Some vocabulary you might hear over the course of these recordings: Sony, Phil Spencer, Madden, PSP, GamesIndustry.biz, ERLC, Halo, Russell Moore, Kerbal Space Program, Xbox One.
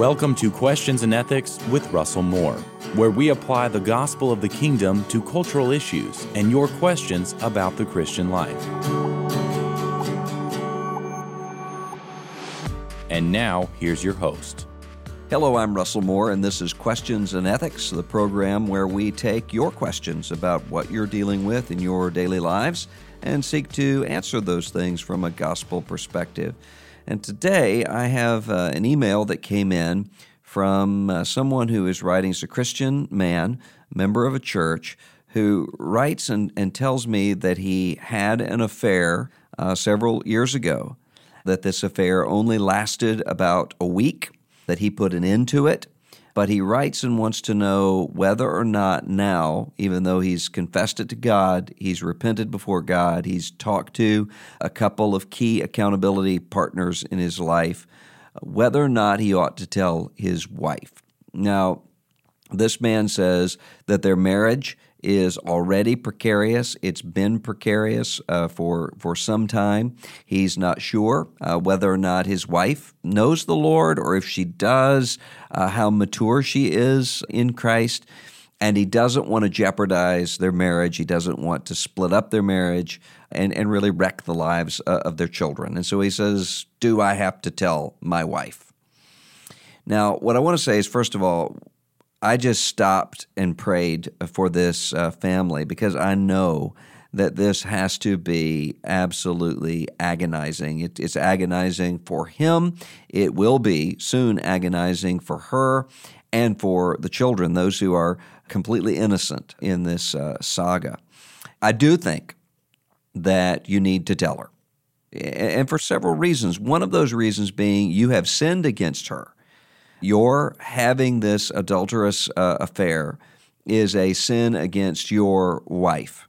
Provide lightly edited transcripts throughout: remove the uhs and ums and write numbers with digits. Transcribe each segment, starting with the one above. Welcome to Questions in Ethics with Russell Moore, where we apply the gospel of the kingdom to cultural issues and your questions about the Christian life. And now, here's your host. Hello, I'm Russell Moore, and this is Questions in Ethics, the program where we take your questions about what you're dealing with in your daily lives and seek to answer those things from a gospel perspective. And today I have an email that came in from someone who is writing. It's a Christian man, member of a church, who writes and tells me that he had an affair several years ago, that this affair only lasted about a week, that he put an end to it. But he writes and wants to know whether or not now, even though he's confessed it to God, he's repented before God, he's talked to a couple of key accountability partners in his life, whether or not he ought to tell his wife. Now, this man says that their marriage is already precarious. It's been precarious for some time. He's not sure whether or not his wife knows the Lord, or if she does, how mature she is in Christ. And he doesn't want to jeopardize their marriage. He doesn't want to split up their marriage and really wreck the lives of their children. And so he says, do I have to tell my wife? Now, what I want to say is, first of all, I just stopped and prayed for this family, because I know that this has to be absolutely agonizing. It's agonizing for him. It will be soon agonizing for her and for the children, those who are completely innocent in this saga. I do think that you need to tell her, and for several reasons. One of those reasons being you have sinned against her. Your having this adulterous affair is a sin against your wife.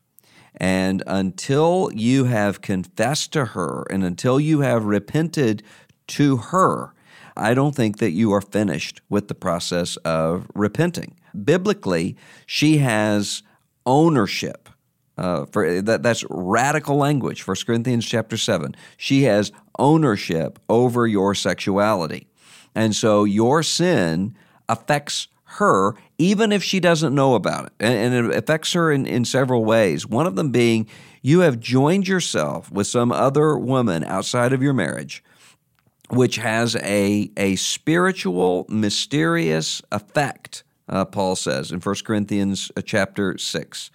And until you have confessed to her and until you have repented to her, I don't think that you are finished with the process of repenting. Biblically, she has ownership. That's radical language, 1 Corinthians chapter 7. She has ownership over your sexuality. And so your sin affects her, even if she doesn't know about it. And it affects her in several ways. One of them being, you have joined yourself with some other woman outside of your marriage, which has a spiritual, mysterious effect, Paul says in 1 Corinthians chapter 6.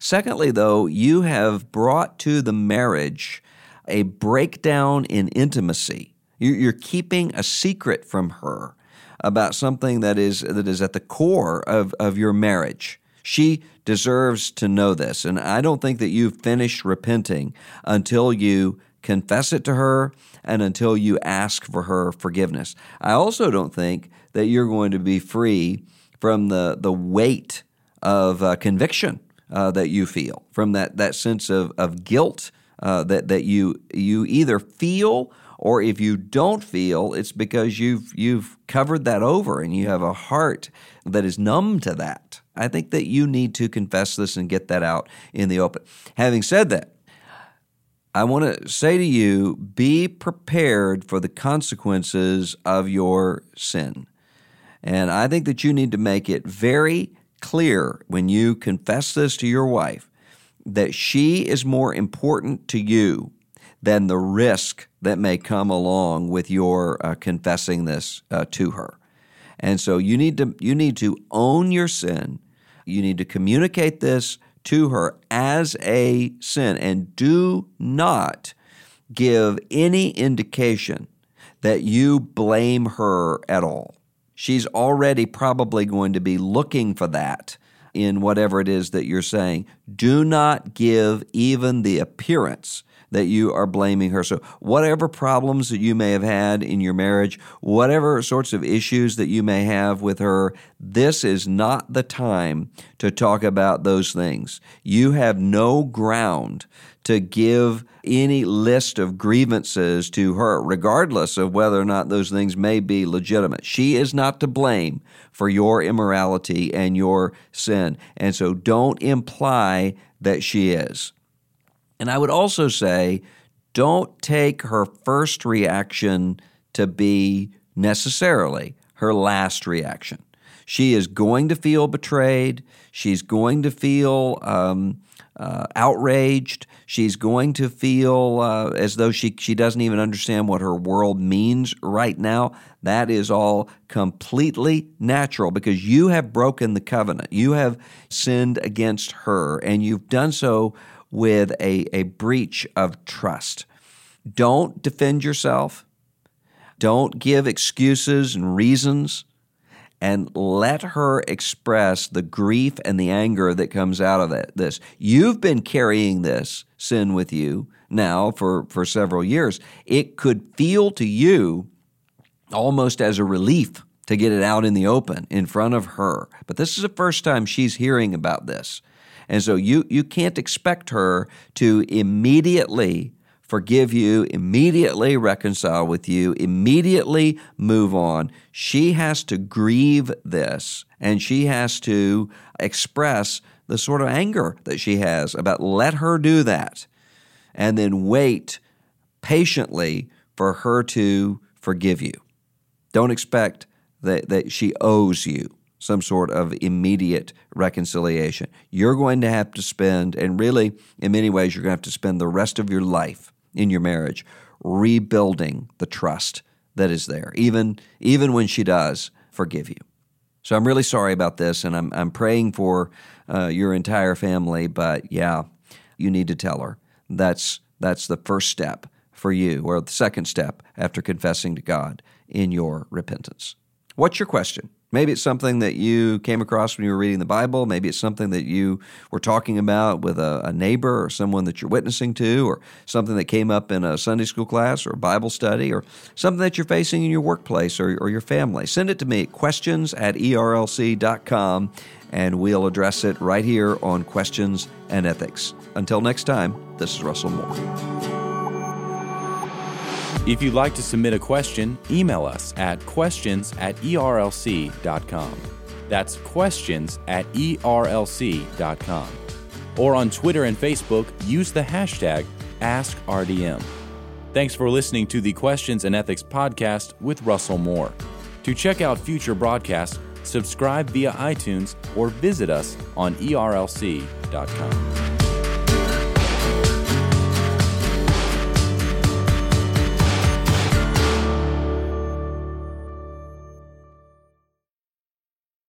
Secondly, though, you have brought to the marriage a breakdown in intimacy. You're keeping a secret from her about something that is at the core of your marriage. She deserves to know this, and I don't think that you've finished repenting until you confess it to her and until you ask for her forgiveness. I also don't think that you're going to be free from the weight of conviction that you feel, from that sense of guilt that you either feel, or if you don't feel, it's because you've covered that over and you have a heart that is numb to that. I think that you need to confess this and get that out in the open. Having said that, I want to say to you, be prepared for the consequences of your sin. And I think that you need to make it very clear when you confess this to your wife that she is more important to you than the risk that may come along with your confessing this to her. And so you need to own your sin. You need to communicate this to her as a sin, and do not give any indication that you blame her at all. She's already probably going to be looking for that in whatever it is that you're saying. Do not give even the appearance that you are blaming her. So whatever problems that you may have had in your marriage, whatever sorts of issues that you may have with her, this is not the time to talk about those things. You have no ground to give any list of grievances to her, regardless of whether or not those things may be legitimate. She is not to blame for your immorality and your sin, and so don't imply that she is. And I would also say, don't take her first reaction to be necessarily her last reaction. She is going to feel betrayed. She's going to feel outraged. She's going to feel as though she doesn't even understand what her world means right now. That is all completely natural because you have broken the covenant. You have sinned against her, and you've done so with a breach of trust. Don't defend yourself. Don't give excuses and reasons, and let her express the grief and the anger that comes out of it, this. You've been carrying this sin with you now for several years. It could feel to you almost as a relief to get it out in the open in front of her. But this is the first time she's hearing about this. And so you can't expect her to immediately forgive you, immediately reconcile with you, immediately move on. She has to grieve this, and she has to express the sort of anger that she has about let her do that, and then wait patiently for her to forgive you. Don't expect that she owes you some sort of immediate reconciliation. You're going to have to spend, and really, in many ways, you're going to have to spend the rest of your life in your marriage, rebuilding the trust that is there, even when she does forgive you. So I'm really sorry about this, and I'm praying for your entire family, but yeah, you need to tell her. That's the first step for you, or the second step after confessing to God in your repentance. What's your question? Maybe it's something that you came across when you were reading the Bible. Maybe it's something that you were talking about with a neighbor or someone that you're witnessing to, or something that came up in a Sunday school class or a Bible study, or something that you're facing in your workplace or your family. Send it to me at questions@erlc.com, and we'll address it right here on Questions and Ethics. Until next time, this is Russell Moore. If you'd like to submit a question, email us at questions@erlc.com. That's questions@erlc.com. Or on Twitter and Facebook, use the hashtag AskRDM. Thanks for listening to the Questions and Ethics podcast with Russell Moore. To check out future broadcasts, subscribe via iTunes or visit us on erlc.com.